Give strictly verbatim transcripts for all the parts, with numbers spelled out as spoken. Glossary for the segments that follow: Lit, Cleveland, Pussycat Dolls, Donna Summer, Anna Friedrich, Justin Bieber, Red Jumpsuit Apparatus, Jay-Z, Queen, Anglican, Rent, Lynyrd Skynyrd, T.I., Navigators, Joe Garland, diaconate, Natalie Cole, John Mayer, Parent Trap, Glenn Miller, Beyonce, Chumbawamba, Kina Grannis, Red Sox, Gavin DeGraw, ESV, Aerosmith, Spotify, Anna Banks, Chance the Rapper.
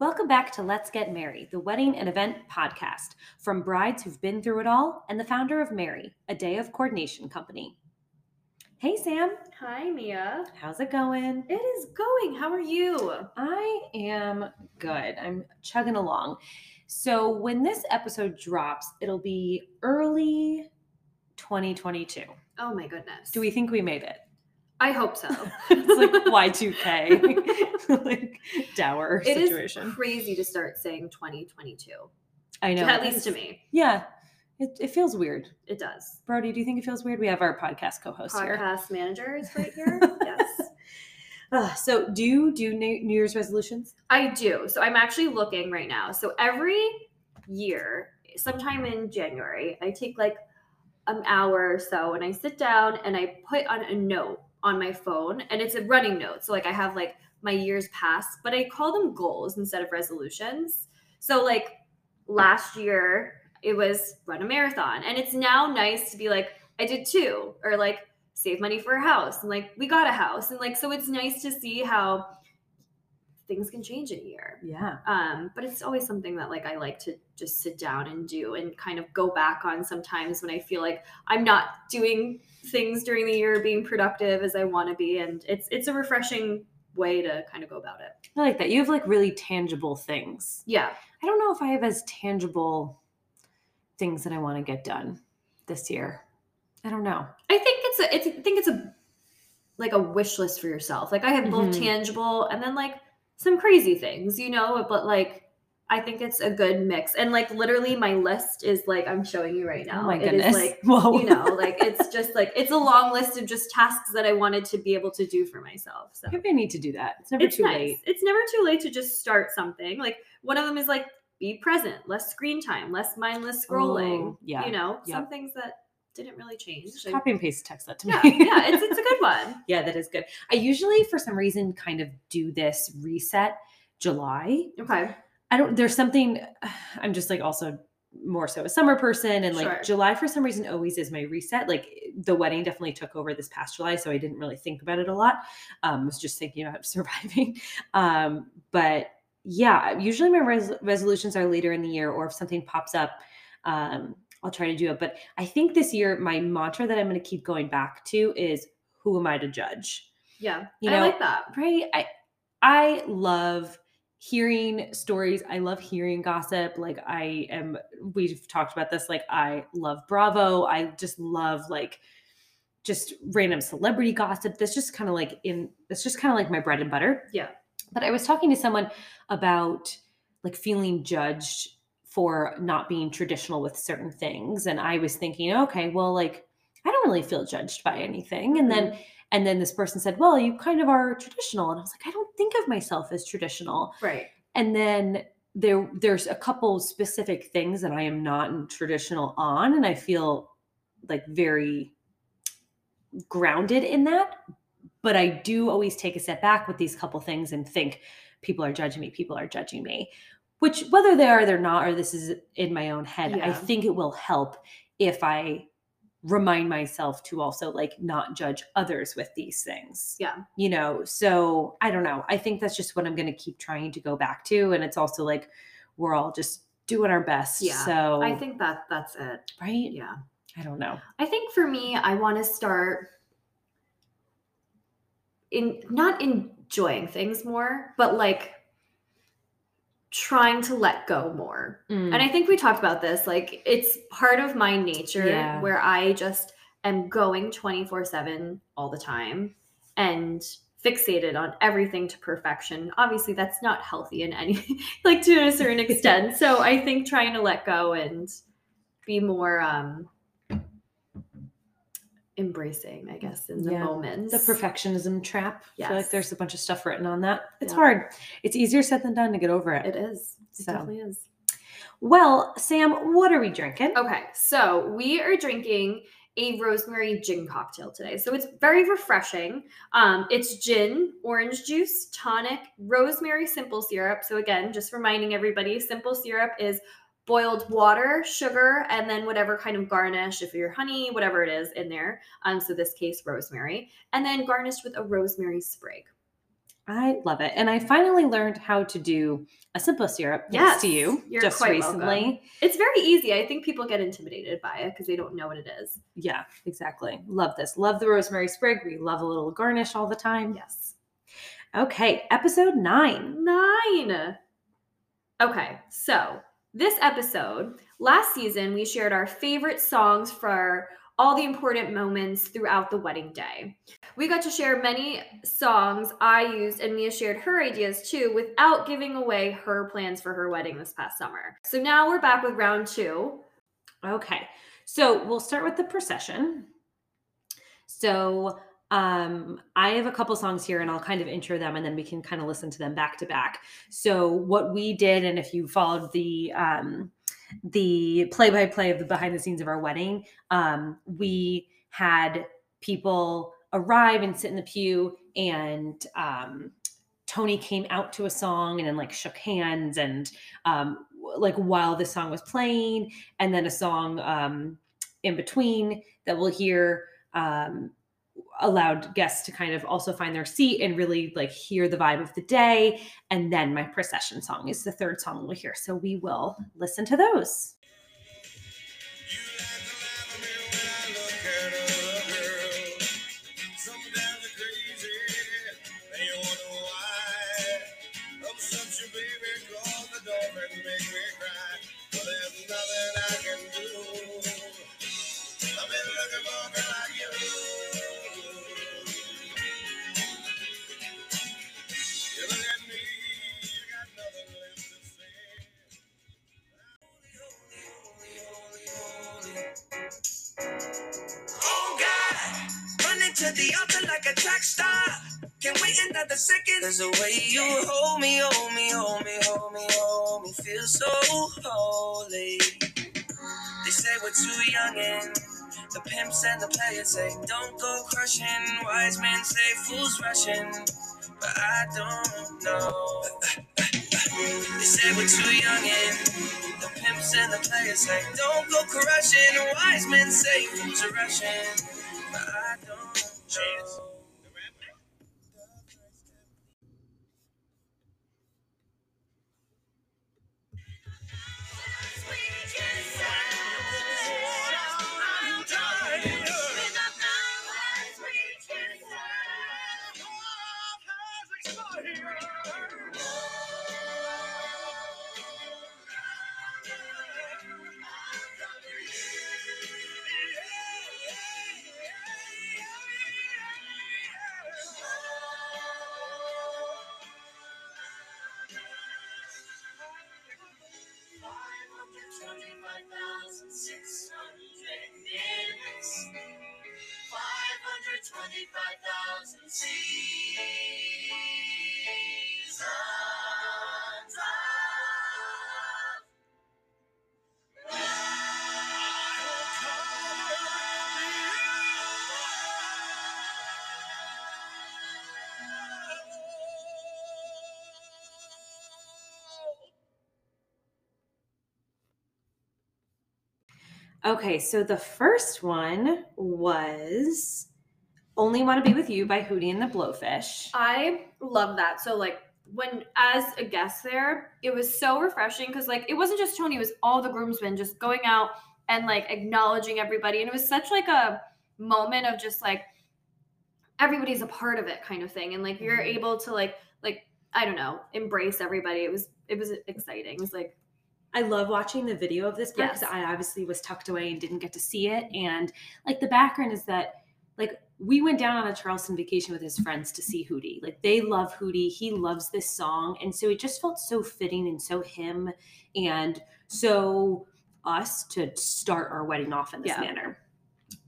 Welcome back to Let's Get Married, the wedding and event podcast from brides who've been through it all and the founder of Mary, a day of coordination company. Hey, Sam. Hi, Mia. How's it going? It is going. How are you? I am good. I'm chugging along. So when this episode drops, it'll be early twenty twenty-two. Oh, my goodness. Do we think we made it? I hope so. It's like Y two K, like dour it situation. It is crazy to start saying twenty twenty-two. I know. At least to me. Yeah. It, it feels weird. It does. Brody, do you think it feels weird? We have our podcast co-host podcast here. Podcast manager is right here. Yes. Uh, so do you do New Year's resolutions? I do. So I'm actually looking right now. So every year, sometime in January, I take like an hour or so and I sit down and I put on a note on my phone, and it's a running note. So like I have like my years past, but I call them goals instead of resolutions. So like last year, it was run a marathon. And it's now nice to be like, I did two, or like save money for a house. And like, we got a house. And like, so it's nice to see how things can change in a year. Yeah. Um, but it's always something that like, I like to just sit down and do and kind of go back on sometimes when I feel like I'm not doing things during the year, being productive as I want to be. And it's, it's a refreshing way to kind of go about it. I like that. You have like really tangible things. Yeah. I don't know if I have as tangible things that I want to get done this year. I don't know. I think it's a, it's, I think it's a, like a wish list for yourself. Like I have both mm-hmm. tangible and then like some crazy things, you know, but like, I think it's a good mix. And like literally my list is like, I'm showing you right now. Oh my goodness. It is like, whoa. You know, like it's just like, it's a long list of just tasks that I wanted to be able to do for myself. So maybe I need to do that. It's never it's too nice. late. It's never too late to just start something. Like one of them is like, be present, less screen time, less mindless scrolling, oh, yeah, you know, yeah. some things that didn't really change. Just copy and paste text that to me. Yeah, yeah, it's it's a good one. Yeah, that is good. I usually, for some reason, kind of do this reset July. Okay. I don't, there's something, I'm just like also more so a summer person. And like sure. July, for some reason, always is my reset. Like the wedding definitely took over this past July, so I didn't really think about it a lot. Um, I was just thinking about surviving. Um, but yeah, usually my res- resolutions are later in the year, or if something pops up, um, I'll try to do it. But I think this year, my mantra that I'm going to keep going back to is, who am I to judge? Yeah, you know, I like that. Right? I I love hearing stories. I love hearing gossip. Like I am, we've talked about this, like I love Bravo. I just love like just random celebrity gossip. That's just kind of like in, it's just kind of like my bread and butter. Yeah. But I was talking to someone about like feeling judged for not being traditional with certain things. And I was thinking, okay, well, like, I don't really feel judged by anything. And mm-hmm. then, and then this person said, well, you kind of are traditional. And I was like, I don't think of myself as traditional. Right. And then there, there's a couple specific things that I am not traditional on. And I feel like very grounded in that. But I do always take a step back with these couple things and think people are judging me, people are judging me, which whether they are or they're not, or this is in my own head, yeah. I think it will help if I remind myself to also like not judge others with these things. Yeah. You know, so I don't know. I think that's just what I'm going to keep trying to go back to. And it's also like, we're all just doing our best. Yeah. So I think that that's it. Right? Yeah. I don't know. I think for me, I want to start in not enjoying things more, but like trying to let go more. Mm. And I think we talked about this, like it's part of my nature yeah. where I just am going twenty-four seven all the time and fixated on everything to perfection. Obviously that's not healthy in any, like to a certain extent. So I think trying to let go and be more, um, embracing, I guess, in the yeah. moments. The perfectionism trap. Yes. I feel like there's a bunch of stuff written on that. It's yeah. hard. It's easier said than done to get over it. It is. It so. definitely is. Well, Sam, what are we drinking? Okay. So we are drinking a rosemary gin cocktail today. So it's very refreshing. Um, it's gin, orange juice, tonic, rosemary simple syrup. So again, just reminding everybody, simple syrup is boiled water, sugar, and then whatever kind of garnish, if you're honey, whatever it is in there. Um, so this case, rosemary, and then garnished with a rosemary sprig. I love it. And I finally learned how to do a simple syrup yes, next to you you're just quite recently. Welcome. It's very easy. I think people get intimidated by it because they don't know what it is. Yeah, exactly. Love this. Love the rosemary sprig. We love a little garnish all the time. Yes. Okay. Episode nine. Nine. Okay. So this episode, last season, we shared our favorite songs for all the important moments throughout the wedding day. We got to share many songs I used, and Mia shared her ideas too without giving away her plans for her wedding this past summer. So now we're back with round two. Okay, so we'll start with the procession. So um, I have a couple songs here and I'll kind of intro them and then we can kind of listen to them back to back. So what we did, and if you followed the um, the play-by-play of the behind the scenes of our wedding, um, we had people arrive and sit in the pew, and um, Tony came out to a song and then like shook hands and um, like while the song was playing, and then a song um, in between that we'll hear um, allowed guests to kind of also find their seat and really like hear the vibe of the day. And then my procession song is the third song we'll hear. So we will listen to those. There's a way you hold me, hold me, hold me, hold me, hold me, feel so holy. They say we're too young and the pimps and the players say don't go crushing. Wise men say fools rushing, but I don't know. They say we're too young and the pimps and the players say don't go crushing. Wise men say fools rushing, but I don't know. Okay, so the first one was Only Want to Be With You by Hootie and the Blowfish. I love that. So, like, when, as a guest there, it was so refreshing because, like, it wasn't just Tony. It was all the groomsmen just going out and, like, acknowledging everybody. And it was such, like, a moment of just, like, everybody's a part of it kind of thing. And, like, you're able to, like, like I don't know, embrace everybody. It was, it was exciting. It was, like... I love watching the video of this part because yes. I obviously was tucked away and didn't get to see it. And like the background is that like we went down on a Charleston vacation with his friends to see Hootie. Like they love Hootie. He loves this song. And so it just felt so fitting and so him and so us to start our wedding off in this yeah. manner.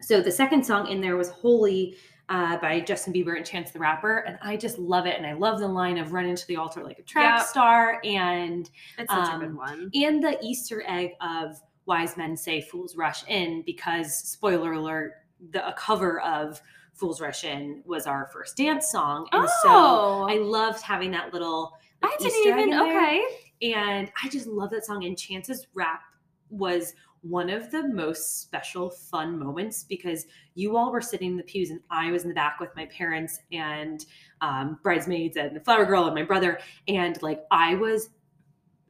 So the second song in there was Holy uh, by Justin Bieber and Chance the Rapper. And I just love it. And I love the line of run into the altar like a track yep. star. And it's such um, a good one. And the Easter egg of wise men say fools rush in because, spoiler alert, the a cover of Fools Rush In was our first dance song. And oh. so I loved having that little like, I didn't Easter even, egg in there. Okay. And I just love that song. And Chance's rap was one of the most special, fun moments because you all were sitting in the pews and I was in the back with my parents and um, bridesmaids and the flower girl and my brother. And like, I was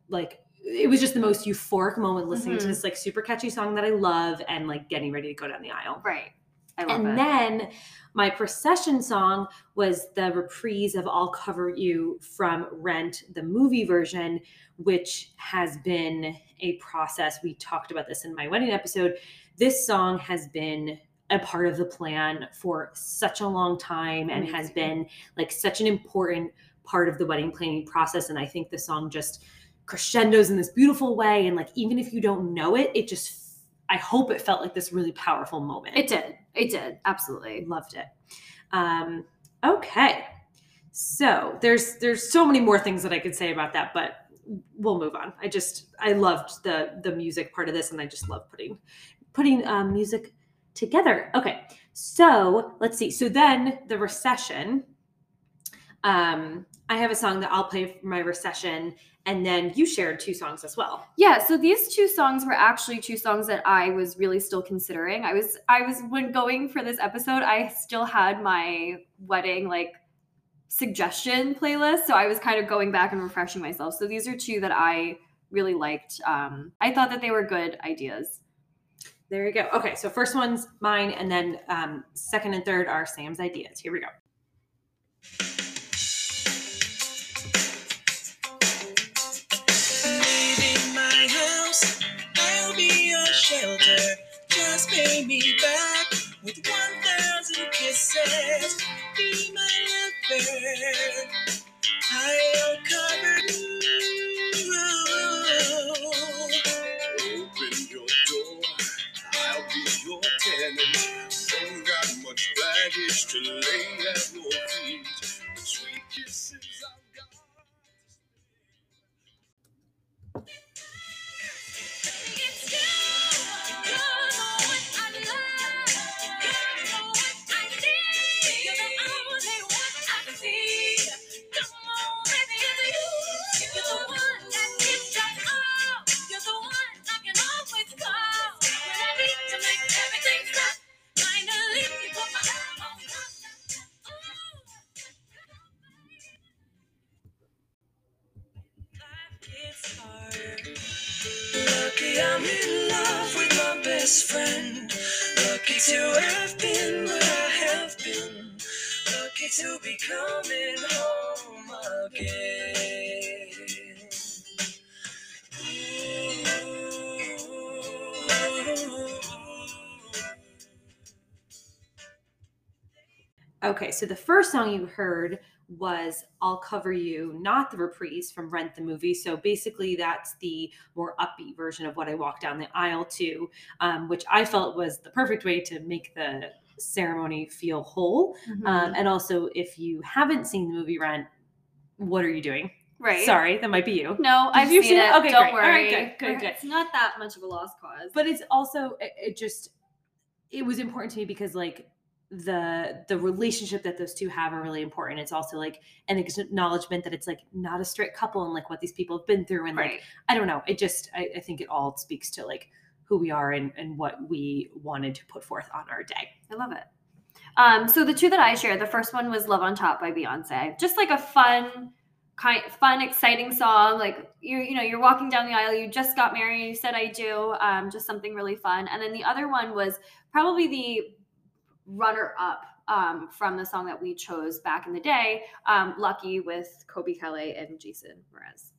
like, it was just the most euphoric moment listening mm-hmm. to this like super catchy song that I love and like getting ready to go down the aisle. Right. I love and it. Then my procession song was the reprise of I'll Cover You from Rent, the movie version, which has been a process. We talked about this in my wedding episode. This song has been a part of the plan for such a long time and has been like such an important part of the wedding planning process. And I think the song just crescendos in this beautiful way. And like, even if you don't know it, it just I hope it felt like this really powerful moment. It did. It did. Absolutely. Loved it. Um, okay. So there's there's so many more things that I could say about that, but we'll move on. I just, I loved the the music part of this, and I just love putting, putting um, music together. Okay. So let's see. So then the recession. Um, I have a song that I'll play for my recession. And then you shared two songs as well. Yeah. So these two songs were actually two songs that I was really still considering. I was, I was when going for this episode, I still had my wedding like suggestion playlist. So I was kind of going back and refreshing myself. So these are two that I really liked. Um, I thought that they were good ideas. There you go. Okay. So first one's mine. And then um, second and third are Sam's ideas. Here we go. Shelter, just pay me back with one thousand kisses. Be my lover, I'll cover you. Open your door, I'll be your tenant. Don't got much baggage to lay at your feet. Sweet kisses I've got. Friend, lucky to have been where I have been, lucky to be coming home again. Ooh. Okay, so the first song you heard was I'll Cover You, not the reprise from Rent the movie. So basically that's the more upbeat version of what I walked down the aisle to, um, which I felt was the perfect way to make the ceremony feel whole. Mm-hmm. Um, and also if you haven't seen the movie Rent, what are you doing? Right. Sorry, that might be you. No, I've you seen, seen it. it. Okay, don't great. worry. All right, good, good, good. It's not that much of a lost cause. But it's also, it, it just, it was important to me because like, the the relationship that those two have are really important. It's also like an acknowledgement that it's like not a straight couple and like what these people have been through and right. like I don't know, it just I, I think it all speaks to like who we are and, and what we wanted to put forth on our day. I love it. Um so the two that I shared, the first one was Love on Top by Beyonce. Just like a fun kind fun exciting song, like you you know you're walking down the aisle, you just got married, you said I do, um just something really fun. And then the other one was probably the runner up um, from the song that we chose back in the day, um, Lucky with Kobe Kelly and Jason Mraz.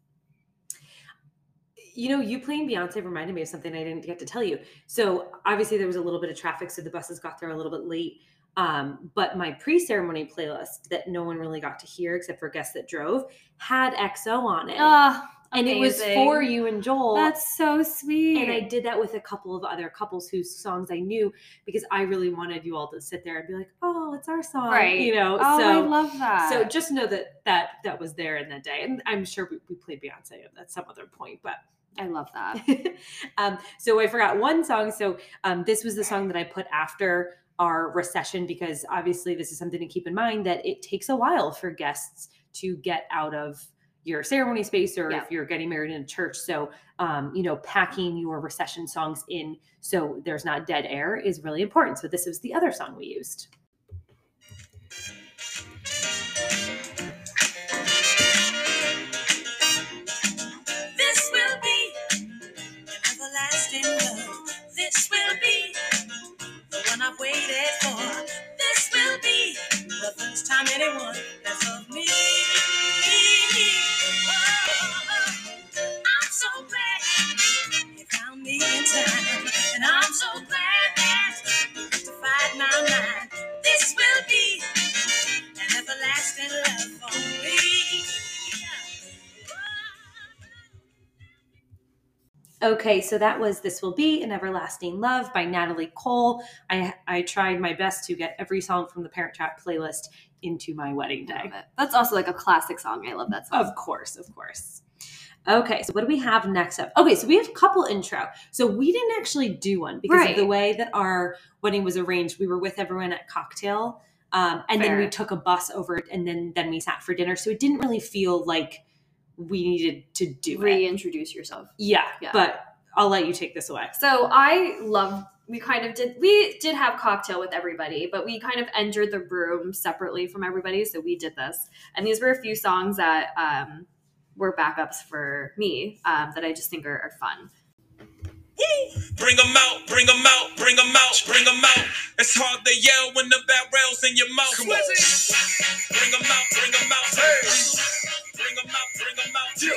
You know, you playing Beyonce reminded me of something I didn't get to tell you. So obviously there was a little bit of traffic, so the buses got there a little bit late. Um, but my pre-ceremony playlist that no one really got to hear except for guests that drove had X O on it. Uh. And amazing. It was for you and Joel. That's so sweet. And I did that with a couple of other couples whose songs I knew because I really wanted you all to sit there and be like, oh, it's our song. Right. You know, oh, so I love that. So just know that that, that was there in that day. And I'm sure we, we played Beyonce at some other point, but I love that. um, so I forgot one song. So um, this was the song that I put after our recession because obviously this is something to keep in mind that it takes a while for guests to get out of your ceremony space, or yeah. if you're getting married in a church. So, um, you know, packing your recession songs in so there's not dead air is really important. So this is the other song we used. This will be an everlasting love. This will be the one I've waited for. This will be the first time anyone has loved me. And I'm so glad that to find my mind. This will be an everlasting love for me. Okay, so that was This Will Be an Everlasting Love by Natalie Cole. I I tried my best to get every song from the Parent Trap playlist into my wedding day. That's also like a classic song. I love that song. Of course, of course. Okay, so what do we have next up? Okay, so we have couple intro. So we didn't actually do one because right. of the way that our wedding was arranged. We were with everyone at cocktail, um, and Fair. then we took a bus over, and then, then we sat for dinner. So it didn't really feel like we needed to do Reintroduce it. Reintroduce yourself. Yeah, yeah, but I'll let you take this away. So I love, we kind of did, we did have cocktail with everybody, but we kind of entered the room separately from everybody. So we did this. And these were a few songs that... Um, were backups for me um, that I just think are, are fun. Bring them out, bring them out, bring them out, bring them out. It's hard to yell when the bat rails in your mouth. Bring them out, bring them out, hey. Bring them out, bring them out, yeah.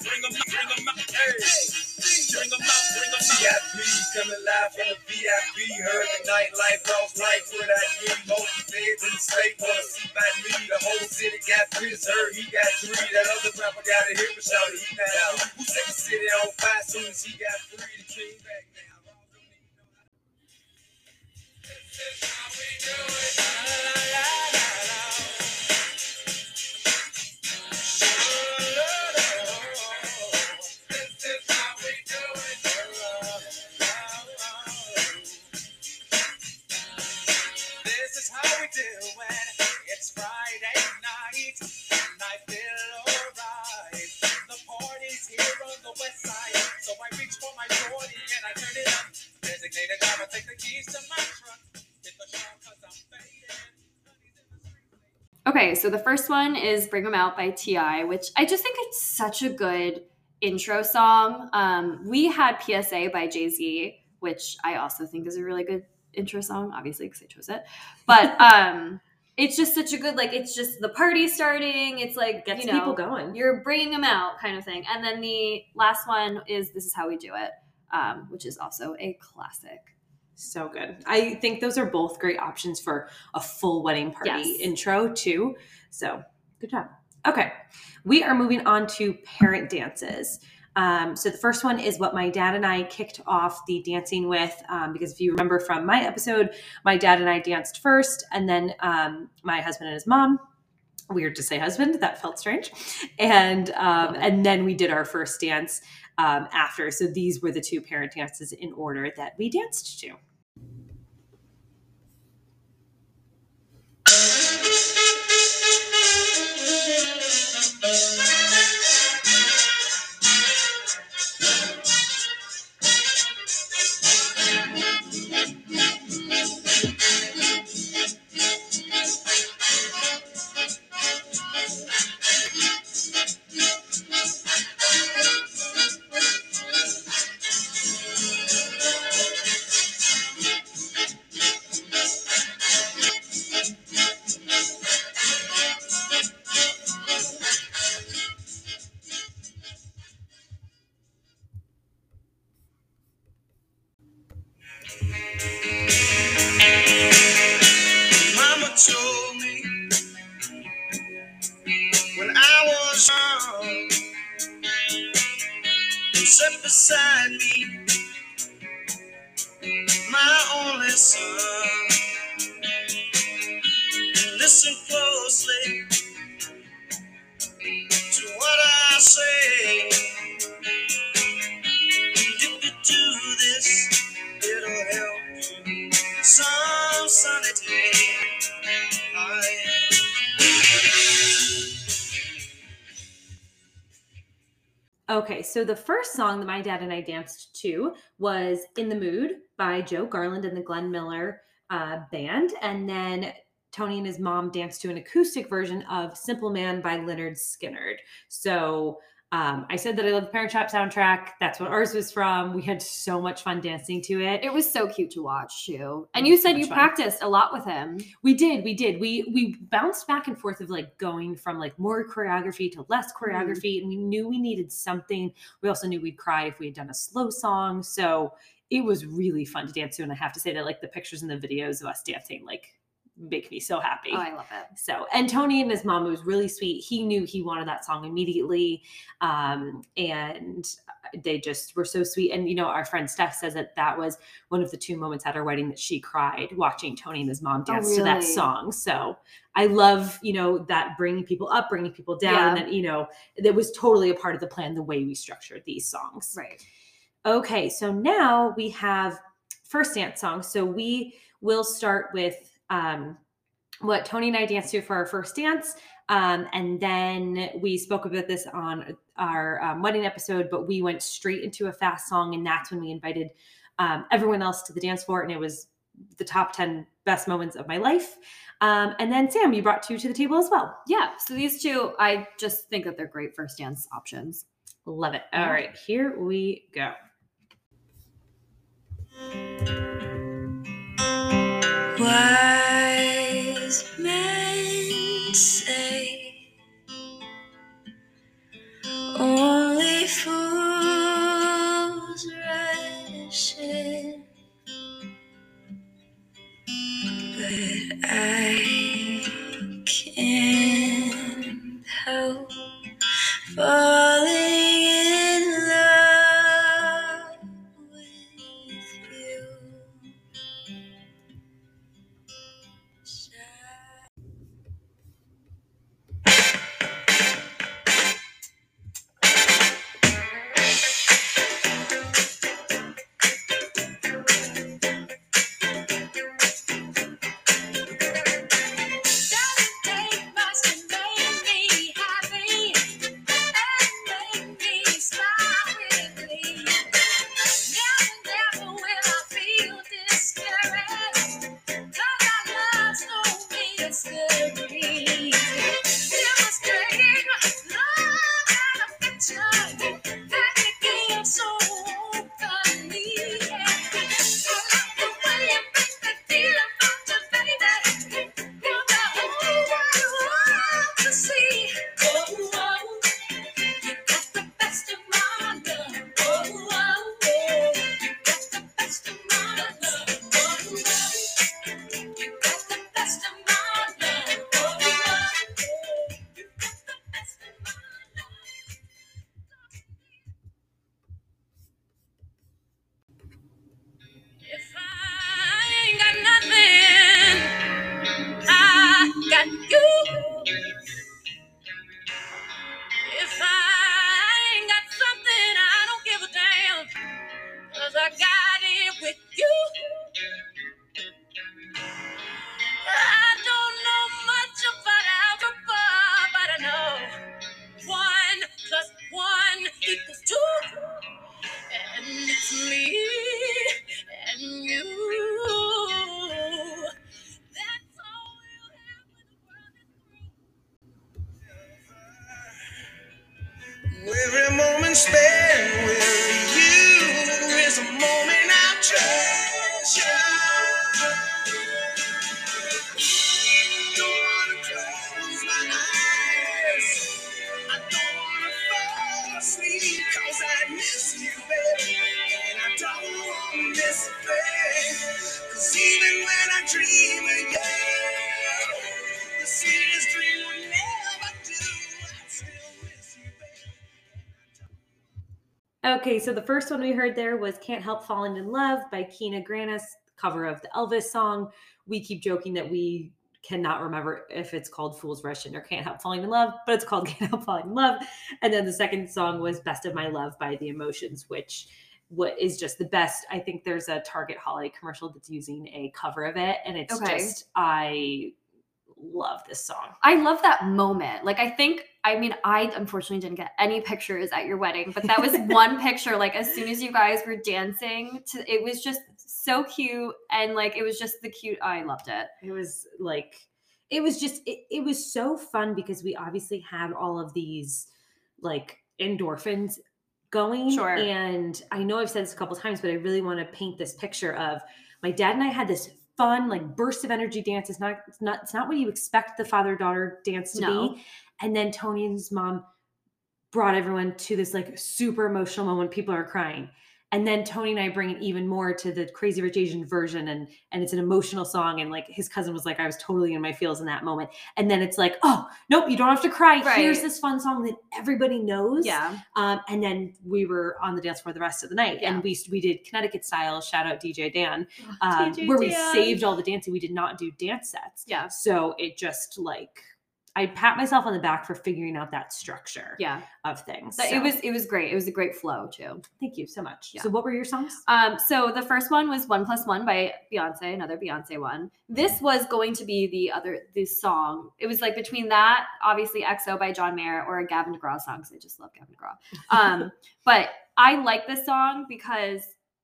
Bring them out, bring them out, hey. Bring them out, bring them out. T I P coming live from the V I P. Heard the nightlife, lost life, what I hear. Most feds in the state wanna see by me. The whole city got pissed, heard he got three. That other rapper got a hip and shouted, he got out. Who set the city on fire soon as he got three? The king back now. This is how we do it. La, la, la. Okay, so the first one is Bring 'Em Out by T I, which I just think it's such a good intro song. Um, we had P S A by Jay-Z, which I also think is a really good intro song, obviously, because I chose it. But um, it's just such a good, like, it's just the party starting. It's like, gets you know, people going. You're bringing them out kind of thing. And then the last one is This Is How We Do It, um, which is also a classic. So good. I think those are both great options for a full wedding party yes. intro too. So good job. Okay. We are moving on to parent dances. Um, so the first one is what my dad and I kicked off the dancing with, um, because if you remember from my episode, my dad and I danced first, and then um, my husband and his mom. Weird to say husband. That felt strange. And um, and then we did our first dance um, after. So these were the two parent dances in order that we danced to. Okay, so the first song that my dad and I danced to was In the Mood by Joe Garland and the Glenn Miller uh, band. And then Tony and his mom danced to an acoustic version of Simple Man by Lynyrd Skynyrd. So um, I said that I love the Parent Trap soundtrack. That's what ours was from. We had so much fun dancing to it. It was so cute to watch, too. And you said so you fun. practiced a lot with him. We did. We did. We we bounced back and forth of like going from like more choreography to less choreography. Mm. And we knew we needed something. We also knew we'd cry if we had done a slow song. So it was really fun to dance to. And I have to say that like the pictures and the videos of us dancing, like, make me so happy. Oh, I love it. So, and Tony and his mom was really sweet. He knew he wanted that song immediately. Um, and they just were so sweet. And, you know, our friend Steph says that that was one of the two moments at our wedding that she cried watching Tony and his mom dance oh, really? to that song. So I love, you know, that bringing people up, bringing people down. Yeah. And that, you know, that was totally a part of the plan, the way we structured these songs. Right. Okay. So now we have first dance songs. So we will start with Um, what Tony and I danced to for our first dance. Um, and then we spoke about this on our um, wedding episode, but we went straight into a fast song. And that's when we invited um, everyone else to the dance floor. And it was the top ten best moments of my life. Um, and then Sam, you brought two to the table as well. Yeah. So these two, I just think that they're great first dance options. Love it. All right, here we go. Wise men say only fools rush in, but I can't help falling. Okay, so the first one we heard there was Can't Help Falling in Love by Kina Grannis, cover of the Elvis song. We keep joking that we cannot remember if it's called Fools Rush In or Can't Help Falling in Love, but it's called Can't Help Falling in Love. And then the second song was Best of My Love by The Emotions, which what is just the best. I think there's a Target holiday commercial that's using a cover of it, and it's okay. just, I love this song. I love that moment. Like, I think I mean, I unfortunately didn't get any pictures at your wedding, but that was one picture. Like, as soon as you guys were dancing, to, it was just so cute. And like, it was just the cute. Oh, I loved it. It was like, it was just, it, it was so fun because we obviously had all of these like endorphins going. Sure. And I know I've said this a couple of times, but I really want to paint this picture of my dad and I had this fun, like burst of energy dance. It's not, it's not, it's not what you expect the father-daughter dance to no. be. And then Tony's mom brought everyone to this like super emotional moment when people are crying. And then Tony and I bring it even more to the Crazy Rich Asian version. And, and it's an emotional song. And like his cousin was like, I was totally in my feels in that moment. And then it's like, oh, nope, you don't have to cry. Right. Here's this fun song that everybody knows. Yeah. Um, and then we were on the dance floor the rest of the night. Yeah. And we we did Connecticut style, shout out D J Dan, oh, um, D J where Dan. We saved all the dancing. We did not do dance sets. Yeah. So it just like... I pat myself on the back for figuring out that structure yeah. of things. So. It was it was great. It was a great flow too. Thank you so much. Yeah. So what were your songs? Um, so the first one was One Plus One by Beyonce, another Beyonce one. This was going to be the other the song. It was like between that, obviously X O by John Mayer or a Gavin DeGraw song because I just love Gavin DeGraw. Um, but I like this song because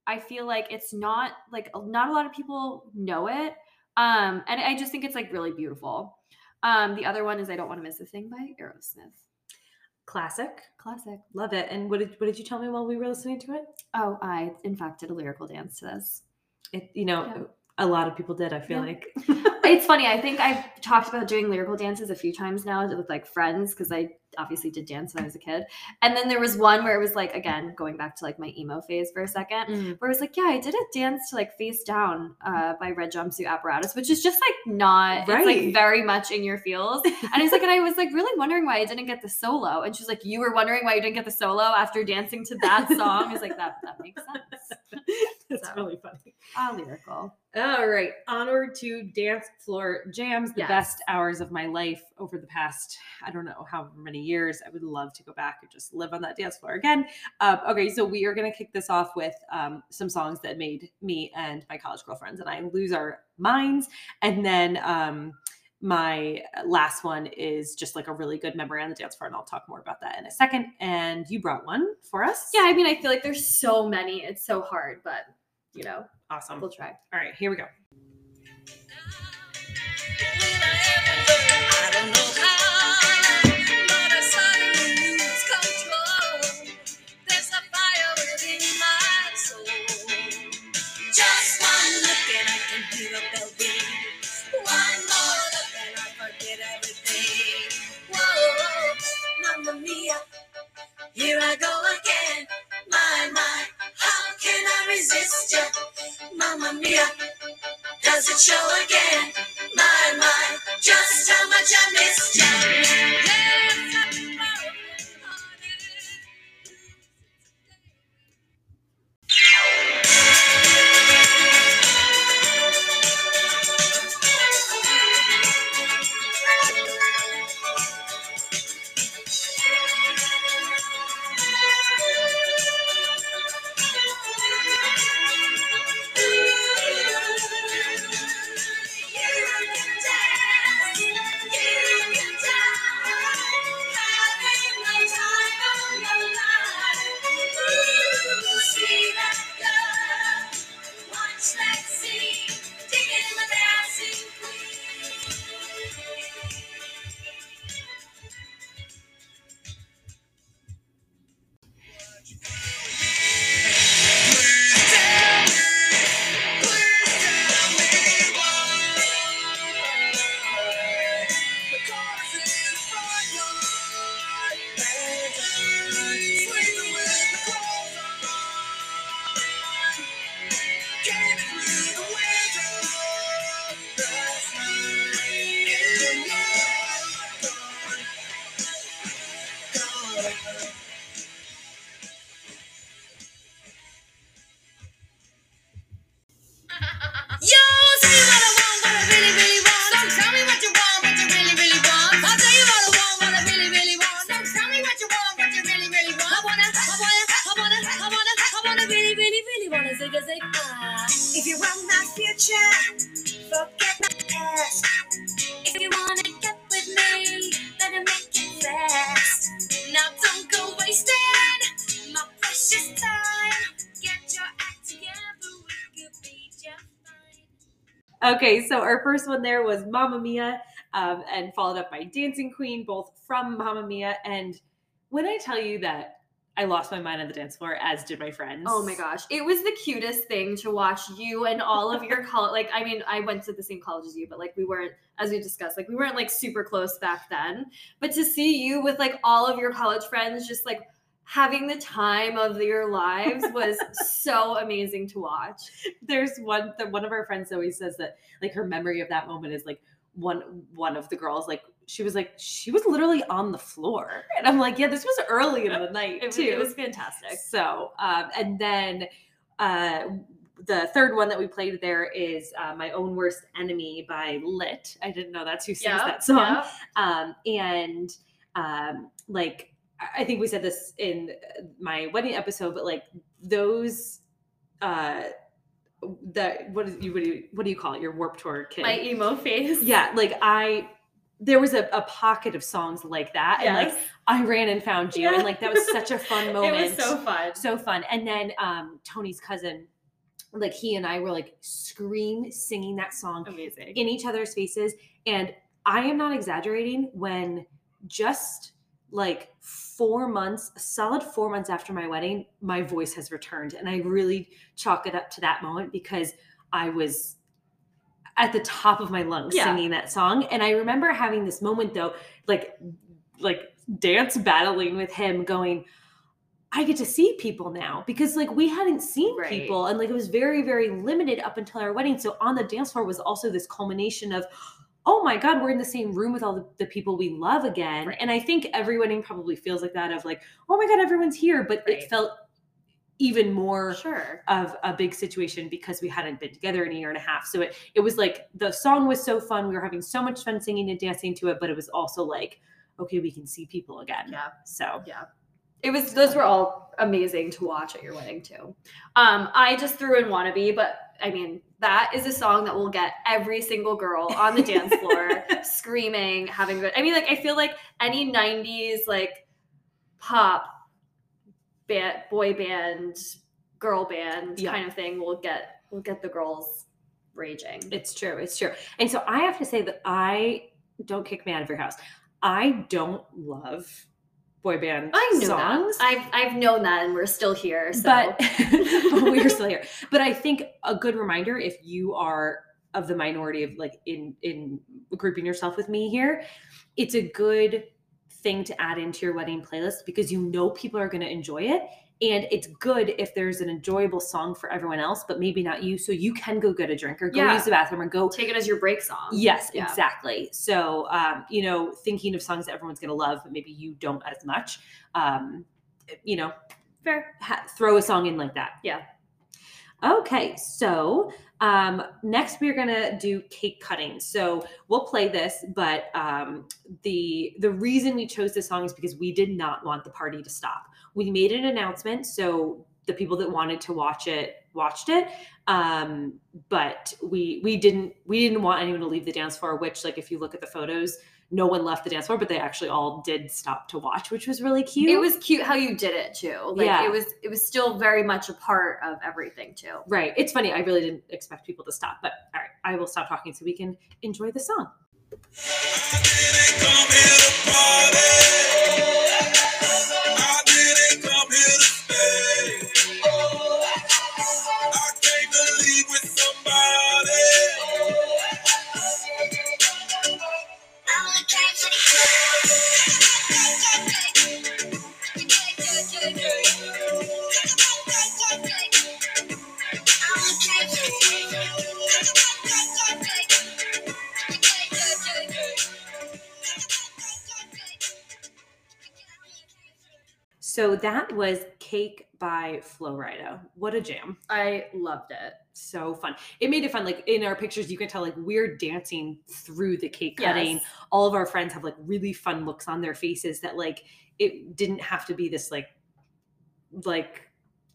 I feel like it's not like not a lot of people know it. Um, and I just think it's like really beautiful. Um, the other one is I Don't Want to Miss a Thing by Aerosmith. Classic. Classic. Love it. And what did what did you tell me while we were listening to it? Oh, I, in fact, did a lyrical dance to this. It, you know, yeah. a lot of people did, I feel yeah. like. It's funny. I think I've talked about doing lyrical dances a few times now with, like, friends because I obviously did dance when I was a kid. And then there was one where it was, like, again, going back to, like, my emo phase for a second, mm-hmm. where it was, like, yeah, I did a dance to, like, Face Down uh, by Red Jumpsuit Apparatus, which is just, like, not, right. it's, like, very much in your feels. And I was, like, and I was, like, really wondering why I didn't get the solo. And she's, like, you were wondering why you didn't get the solo after dancing to that song? I was, like, that, that makes sense. That's so, really funny. Ah, lyrical. All right. Onward to dance floor jams, the yes. best hours of my life over the past, I don't know, however many years. I would love to go back and just live on that dance floor again. Uh, okay. So we are going to kick this off with um, some songs that made me and my college girlfriends and I lose our minds. And then um, my last one is just like a really good memory on the dance floor. And I'll talk more about that in a second. And you brought one for us. Yeah. I mean, I feel like there's so many. It's so hard, but you know. Awesome. We'll try. All right, here we go. I don't know how, but I suddenly lose control. There's a fire within my soul. Just one look and I can hear a bell ring. One more look and I forget everything. Whoa, Mamma Mia, here I go again. My, my, how can I resist you? Mamma Mia, does it show again? My, my, just how much I missed you. Forget my ass. If you wanna get with me, better make it fast. Okay, so our first one there was Mamma Mia, um, and followed up by Dancing Queen, both from Mamma Mia. And when I tell you that I lost my mind on the dance floor, as did my friends. Oh my gosh. It was the cutest thing to watch you and all of your college. Like, I mean, I went to the same college as you, but like we weren't, as we discussed, like we weren't like super close back then. But to see you with like all of your college friends just like having the time of your lives was so amazing to watch. There's one, the, one of our friends always says that like her memory of that moment is like one, one of the girls, like, she was like, she was literally on the floor. And I'm like, yeah, this was early in the night, it too. Was, it was fantastic. So, um, and then uh, the third one that we played there is uh, My Own Worst Enemy by Lit. I didn't know that's who sings yeah, that song. Yeah. Um, and um, like, I think we said this in my wedding episode, but like those... Uh, the what is you what do you what do you call it? Your Warped Tour kid. My emo phase. Yeah, like I... there was a, a pocket of songs like that. Yes. And like, I ran and found you. Yeah. And like, that was such a fun moment. It was so fun. So fun. And then um, Tony's cousin, like he and I were like scream singing that song. Amazing. In each other's faces. And I am not exaggerating when just like four months, a solid four months after my wedding, my voice has returned. And I really chalk it up to that moment because I was at the top of my lungs yeah. singing that song. And I remember having this moment though, like, like dance battling with him going, I get to see people now, because like we hadn't seen right. people, and like, it was very, very limited up until our wedding. So on the dance floor was also this culmination of, oh my God, we're in the same room with all the, the people we love again. Right. And I think every wedding probably feels like that of like, oh my God, everyone's here. But right. it felt even more sure. of a big situation because we hadn't been together in a year and a half. So it, it was like, the song was so fun. We were having so much fun singing and dancing to it, but it was also like, okay, we can see people again. Yeah. So yeah, it was, those were all amazing to watch at your wedding too. Um, I just threw in Wannabe, but I mean, that is a song that will get every single girl on the dance floor screaming, having good, I mean, like, I feel like any nineties, like pop, Band, boy band, girl band yeah. kind of thing will get will get the girls raging. It's true. It's true. And so I have to say that I don't kick me out of your house. I don't love boy band I knew songs. That. I've I've known that, and we're still here. So. But, but we are still here. But I think a good reminder, if you are of the minority of like in in grouping yourself with me here, it's a good thing to add into your wedding playlist because you know people are going to enjoy it, and it's good if there's an enjoyable song for everyone else but maybe not you, so you can go get a drink or go yeah. use the bathroom or go take it as your break song. Yes yeah. exactly. So um you know, thinking of songs that everyone's going to love but maybe you don't as much, um you know, fair ha- throw a song in like that. Yeah. Okay, so um, next we're going to do cake cutting. So we'll play this, but um, the the reason we chose this song is because we did not want the party to stop. We made an announcement, so the people that wanted to watch it watched it, um, but we we didn't we didn't want anyone to leave the dance floor, which, like, if you look at the photos, no one left the dance floor, but they actually all did stop to watch, which was really cute. It was cute how you did it too. Like yeah. it was, it was still very much a part of everything too. Right. It's funny. I really didn't expect people to stop, but all right, I will stop talking so we can enjoy the song. So that was Cake by Flo Rida. What a jam. I loved it. So fun. It made it fun. Like, in our pictures, you can tell, like, we're dancing through the cake cutting. Yes. All of our friends have, like, really fun looks on their faces that, like, it didn't have to be this, like, like,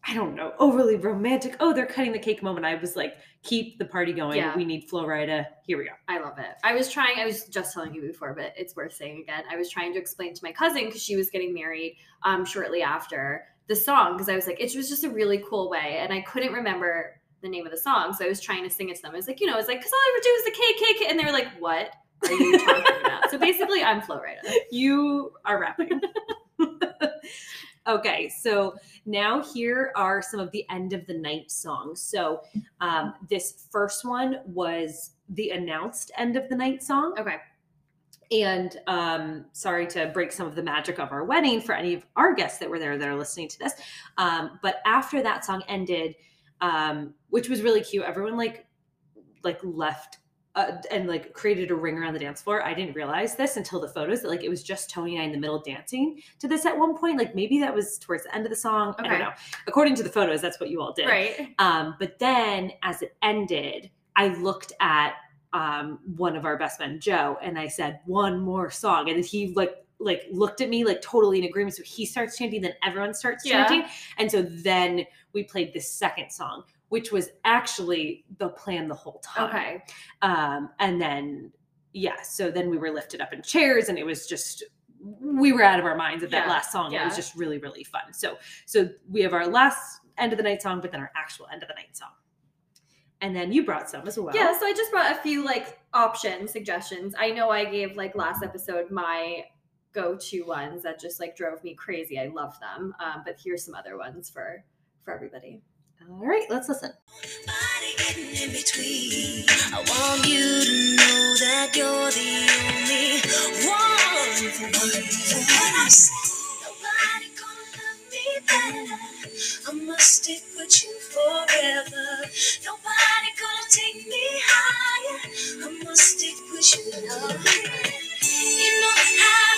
I don't know, overly romantic, oh, they're cutting the cake moment. I was like, keep the party going. Yeah. We need Flo Rida. Here we go. I love it. I was trying, I was just telling you before, but it's worth saying again. I was trying to explain to my cousin, because she was getting married um, shortly after the song, because I was like, it was just a really cool way. And I couldn't remember the name of the song. So I was trying to sing it to them. I was like, you know, it's like, because all I would do is the K K K. And they were like, what are you talking about? So basically, I'm Flo Rida. You are rapping. Okay, so now here are some of the end of the night songs. So um, this first one was the announced end of the night song. Okay. And um, sorry to break some of the magic of our wedding for any of our guests that were there that are listening to this. Um, but after that song ended, um, which was really cute, everyone like like left uh, and like created a ring around the dance floor. I didn't realize this until the photos that like it was just Tony and I in the middle dancing to this at one point. Like maybe that was towards the end of the song. Okay. I don't know. According to the photos, that's what you all did. Right. Um, but then as it ended, I looked at um, one of our best men, Joe, and I said, one more song. And he like, like looked at me like totally in agreement. So he starts chanting, then everyone starts yeah. chanting. And so then we played the second song, which was actually the plan the whole time. Okay. Um, and then, yeah, so then we were lifted up in chairs and it was just, we were out of our minds at yeah. that last song. Yeah. It was just really, really fun. So, so we have our last end of the night song, but then our actual end of the night song. And then you brought some as well. Yeah, so I just brought a few, like, option suggestions. I know I gave, like, last episode my go-to ones that just, like, drove me crazy. I love them. Um, but here's some other ones for, for everybody. All right, let's listen. Body getting in between. I want you to know that you're the only one. When I say nobody gonna love me better. I must stick with you forever. Nobody gonna take me higher. I must stick with you. You know I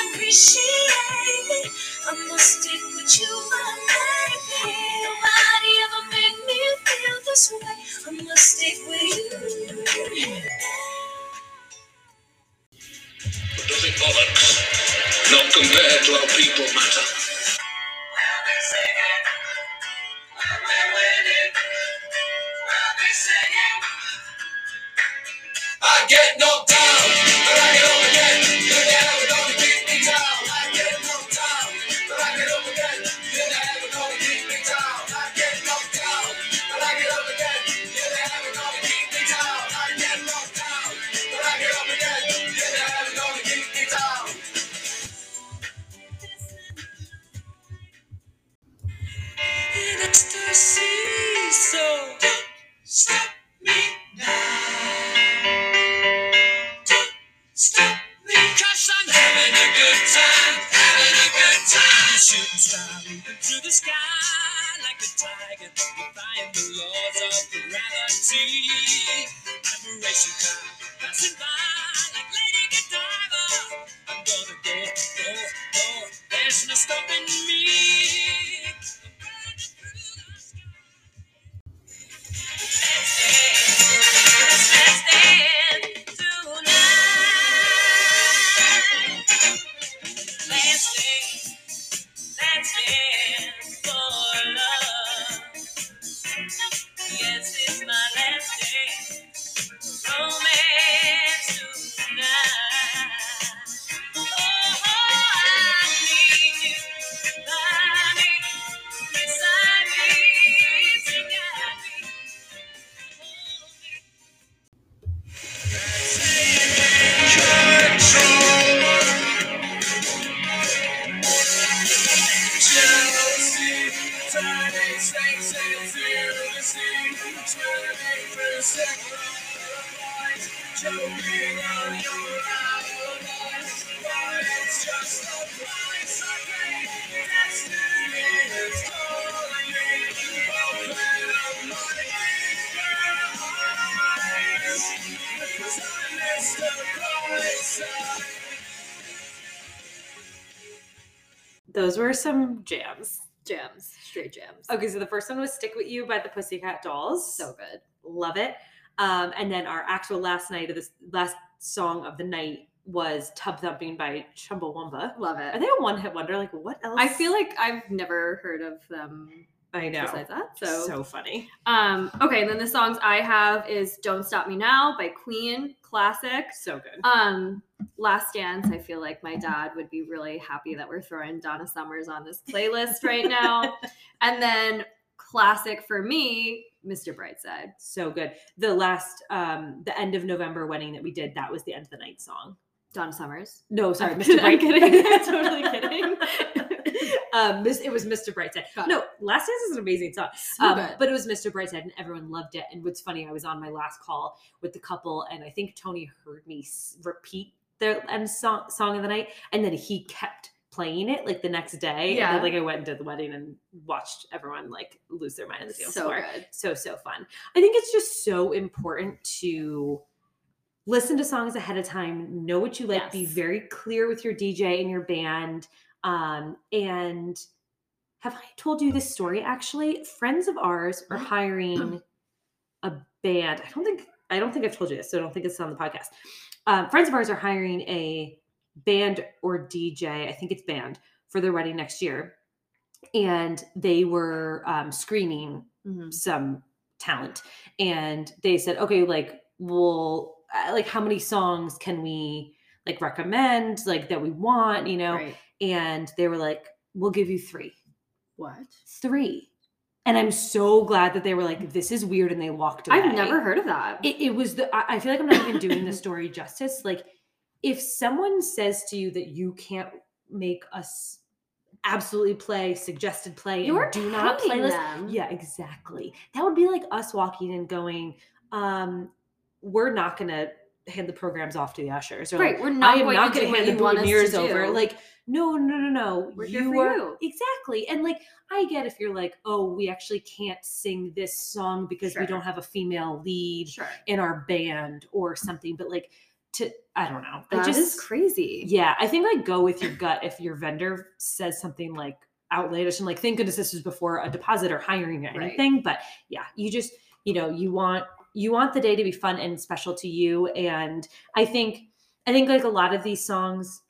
appreciate it. I must stick with you, my baby. Nobody ever made me feel this way. I must stick with you. But does it bother us? Not compared to how people matter. We'll be singing. I get knocked down, but I get up again. You never gonna keep me down. I get knocked down, but I get up again. You never gonna keep me down. I get knocked down, but I get up again. You never gonna keep me down. I get knocked down, but I get up again. You never gonna keep me down. It's the sea, so don't stop me now. Stop me, 'cause I'm having a good time, having a good time. Shooting star leaping through the sky like a tiger, defying the laws of gravity. I'm a racing car passing by like Lady Godiva. I'm gonna go, go, go. There's no stopping me. I'm burning through the sky. Let's dance, let's dance tonight. Those were some jams. Jams. Straight jams. Okay, so the first one was Stick With You by the Pussycat Dolls. So good. Love it. Um, and then our actual last night of this last song of the night was Tub Thumping by Chumbawamba. Love it. Are they a one-hit wonder? Like, what else? I feel like I've never heard of them. I know. Besides that. So, so funny. Um, okay, and then the songs I have is Don't Stop Me Now by Queen. Classic. So good. Um, Last Dance. I feel like my dad would be really happy that we're throwing Donna Summers on this playlist right now. And then classic for me, Mister Brightside. So good. The last, um, the end of November wedding that we did, that was the end of the night song. Donna Summers. No, sorry, Mister Brightside. I'm kidding. I'm totally kidding. Um, it was Mister Brightside. Got no, Last Dance is an amazing song. So um, but it was Mister Brightside and everyone loved it. And what's funny, I was on my last call with the couple and I think Tony heard me repeat their end song, song of the night. And then he kept playing it like the next day. Yeah. And then, like, I went and did the wedding and watched everyone like lose their mind in the dance floor. So good. So, so fun. I think it's just so important to listen to songs ahead of time, know what you like, yes. be very clear with your D J and your band. Um, and have I told you this story? Actually, friends of ours are hiring a band. I don't think, I don't think I've told you this, so I don't think it's on the podcast. Um, friends of ours are hiring a band or D J. I think it's band for their wedding next year. And they were, um, screening mm-hmm. some talent and they said, okay, like, we'll like, how many songs can we like recommend like that we want, you know? Right. And they were like, we'll give you three. What? Three. And I'm so glad that they were like, this is weird. And they walked away. I've never heard of that. It, it was the, I feel like I'm not even doing the story justice. Like if someone says to you that you can't make us absolutely play suggested play You're and do not playlist. Them. Yeah, exactly. That would be like us walking and going, um, we're not going to hand the programs off to the ushers. Or right. Like, we're not, I am not going to hand the boutonnieres over. Like, no, no, no, no. We're you here for are, you. Exactly. And like, I get if you're like, oh, we actually can't sing this song because sure. we don't have a female lead sure. in our band or something. But like to, I don't know. That just, is crazy. Yeah. I think like go with your gut. If your vendor says something like outlandish and like, thank goodness this was before a deposit or hiring or anything. Right. But yeah, you just, you know, you want, You want the day to be fun and special to you. And I think, I think like a lot of these songs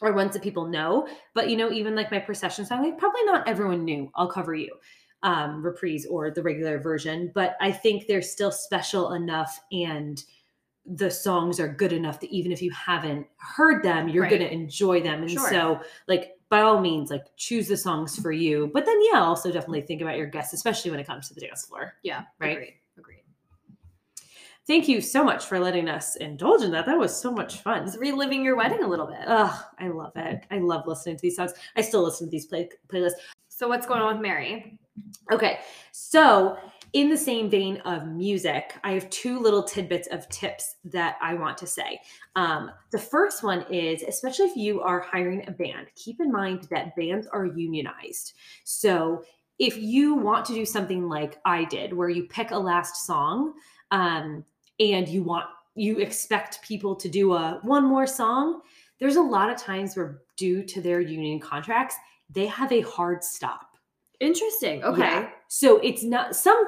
are ones that people know, but you know, even like my procession song, like probably not everyone knew I'll Cover You, um, reprise or the regular version, but I think they're still special enough and the songs are good enough that even if you haven't heard them, you're right. going to enjoy them. And sure. so like, by all means, like choose the songs for you, but then yeah, also definitely think about your guests, especially when it comes to the dance floor. Yeah. Right. Agreed. Agreed. Thank you so much for letting us indulge in that. That was so much fun. It's reliving your wedding a little bit. Ugh, I love it. I love listening to these songs. I still listen to these play- playlists. So what's going on with Mary? Okay. So in the same vein of music, I have two little tidbits of tips that I want to say. Um, the first one is, especially if you are hiring a band, keep in mind that bands are unionized. So if you want to do something like I did, where you pick a last song, um, and you want, you expect people to do a one more song. There's a lot of times where due to their union contracts, they have a hard stop. Interesting. Okay. Yeah. So it's not some,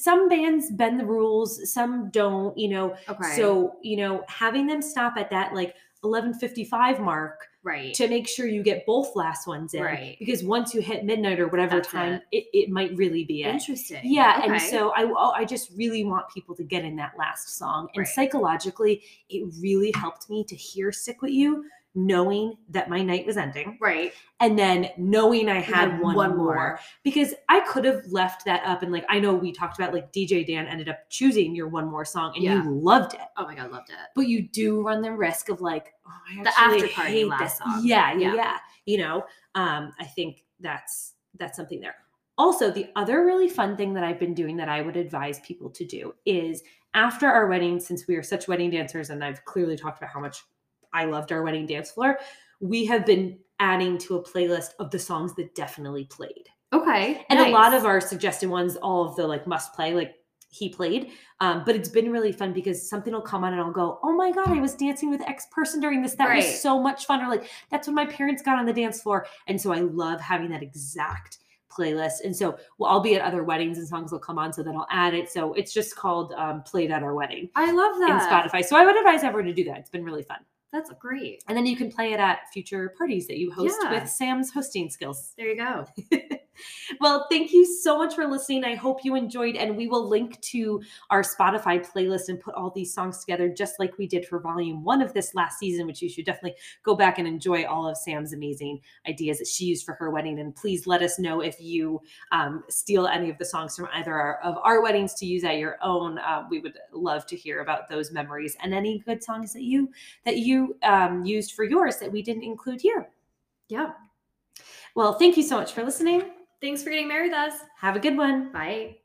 some bands bend the rules, some don't, you know, okay. so, you know, having them stop at that, like eleven fifty-five mark right. to make sure you get both last ones in right. because once you hit midnight or whatever That's time, it. It, it might really be it. Interesting. Yeah. Okay. And so I, I just really want people to get in that last song. And right. psychologically, it really helped me to hear Sick With You, knowing that my night was ending. Right. And then knowing I had then one, one more. more because I could have left that up. And like, I know we talked about like D J Dan ended up choosing your one more song and yeah. you loved it. Oh my God. Loved it. But you do run the risk of like, oh, I the after party last song. Yeah, yeah, yeah. You know, um, I think that's that's something there. Also, the other really fun thing that I've been doing that I would advise people to do is after our wedding, since we are such wedding dancers, and I've clearly talked about how much I loved our wedding dance floor, we have been adding to a playlist of the songs that definitely played. Okay. And nice. A lot of our suggested ones, all of the like must play, like he played. Um, but it's been really fun because something will come on and I'll go, oh my God, I was dancing with X person during this. That right. was so much fun. Or like, that's when my parents got on the dance floor. And so I love having that exact playlist. And so well, I'll be at other weddings and songs will come on. So then I'll add it. So it's just called um, Played at Our Wedding. I love that. In Spotify. So I would advise everyone to do that. It's been really fun. That's great. And then you can play it at future parties that you host yeah. with Sam's hosting skills. There you go. Well, thank you so much for listening. I hope you enjoyed, and we will link to our Spotify playlist and put all these songs together just like we did for volume one of this last season, which you should definitely go back and enjoy all of Sam's amazing ideas that she used for her wedding. And please let us know if you um, steal any of the songs from either our, of our weddings to use at your own. Uh, we would love to hear about those memories and any good songs that you that you um, used for yours that we didn't include here. Yeah. Well, thank you so much for listening. Thanks for getting married with us. Have a good one. Bye.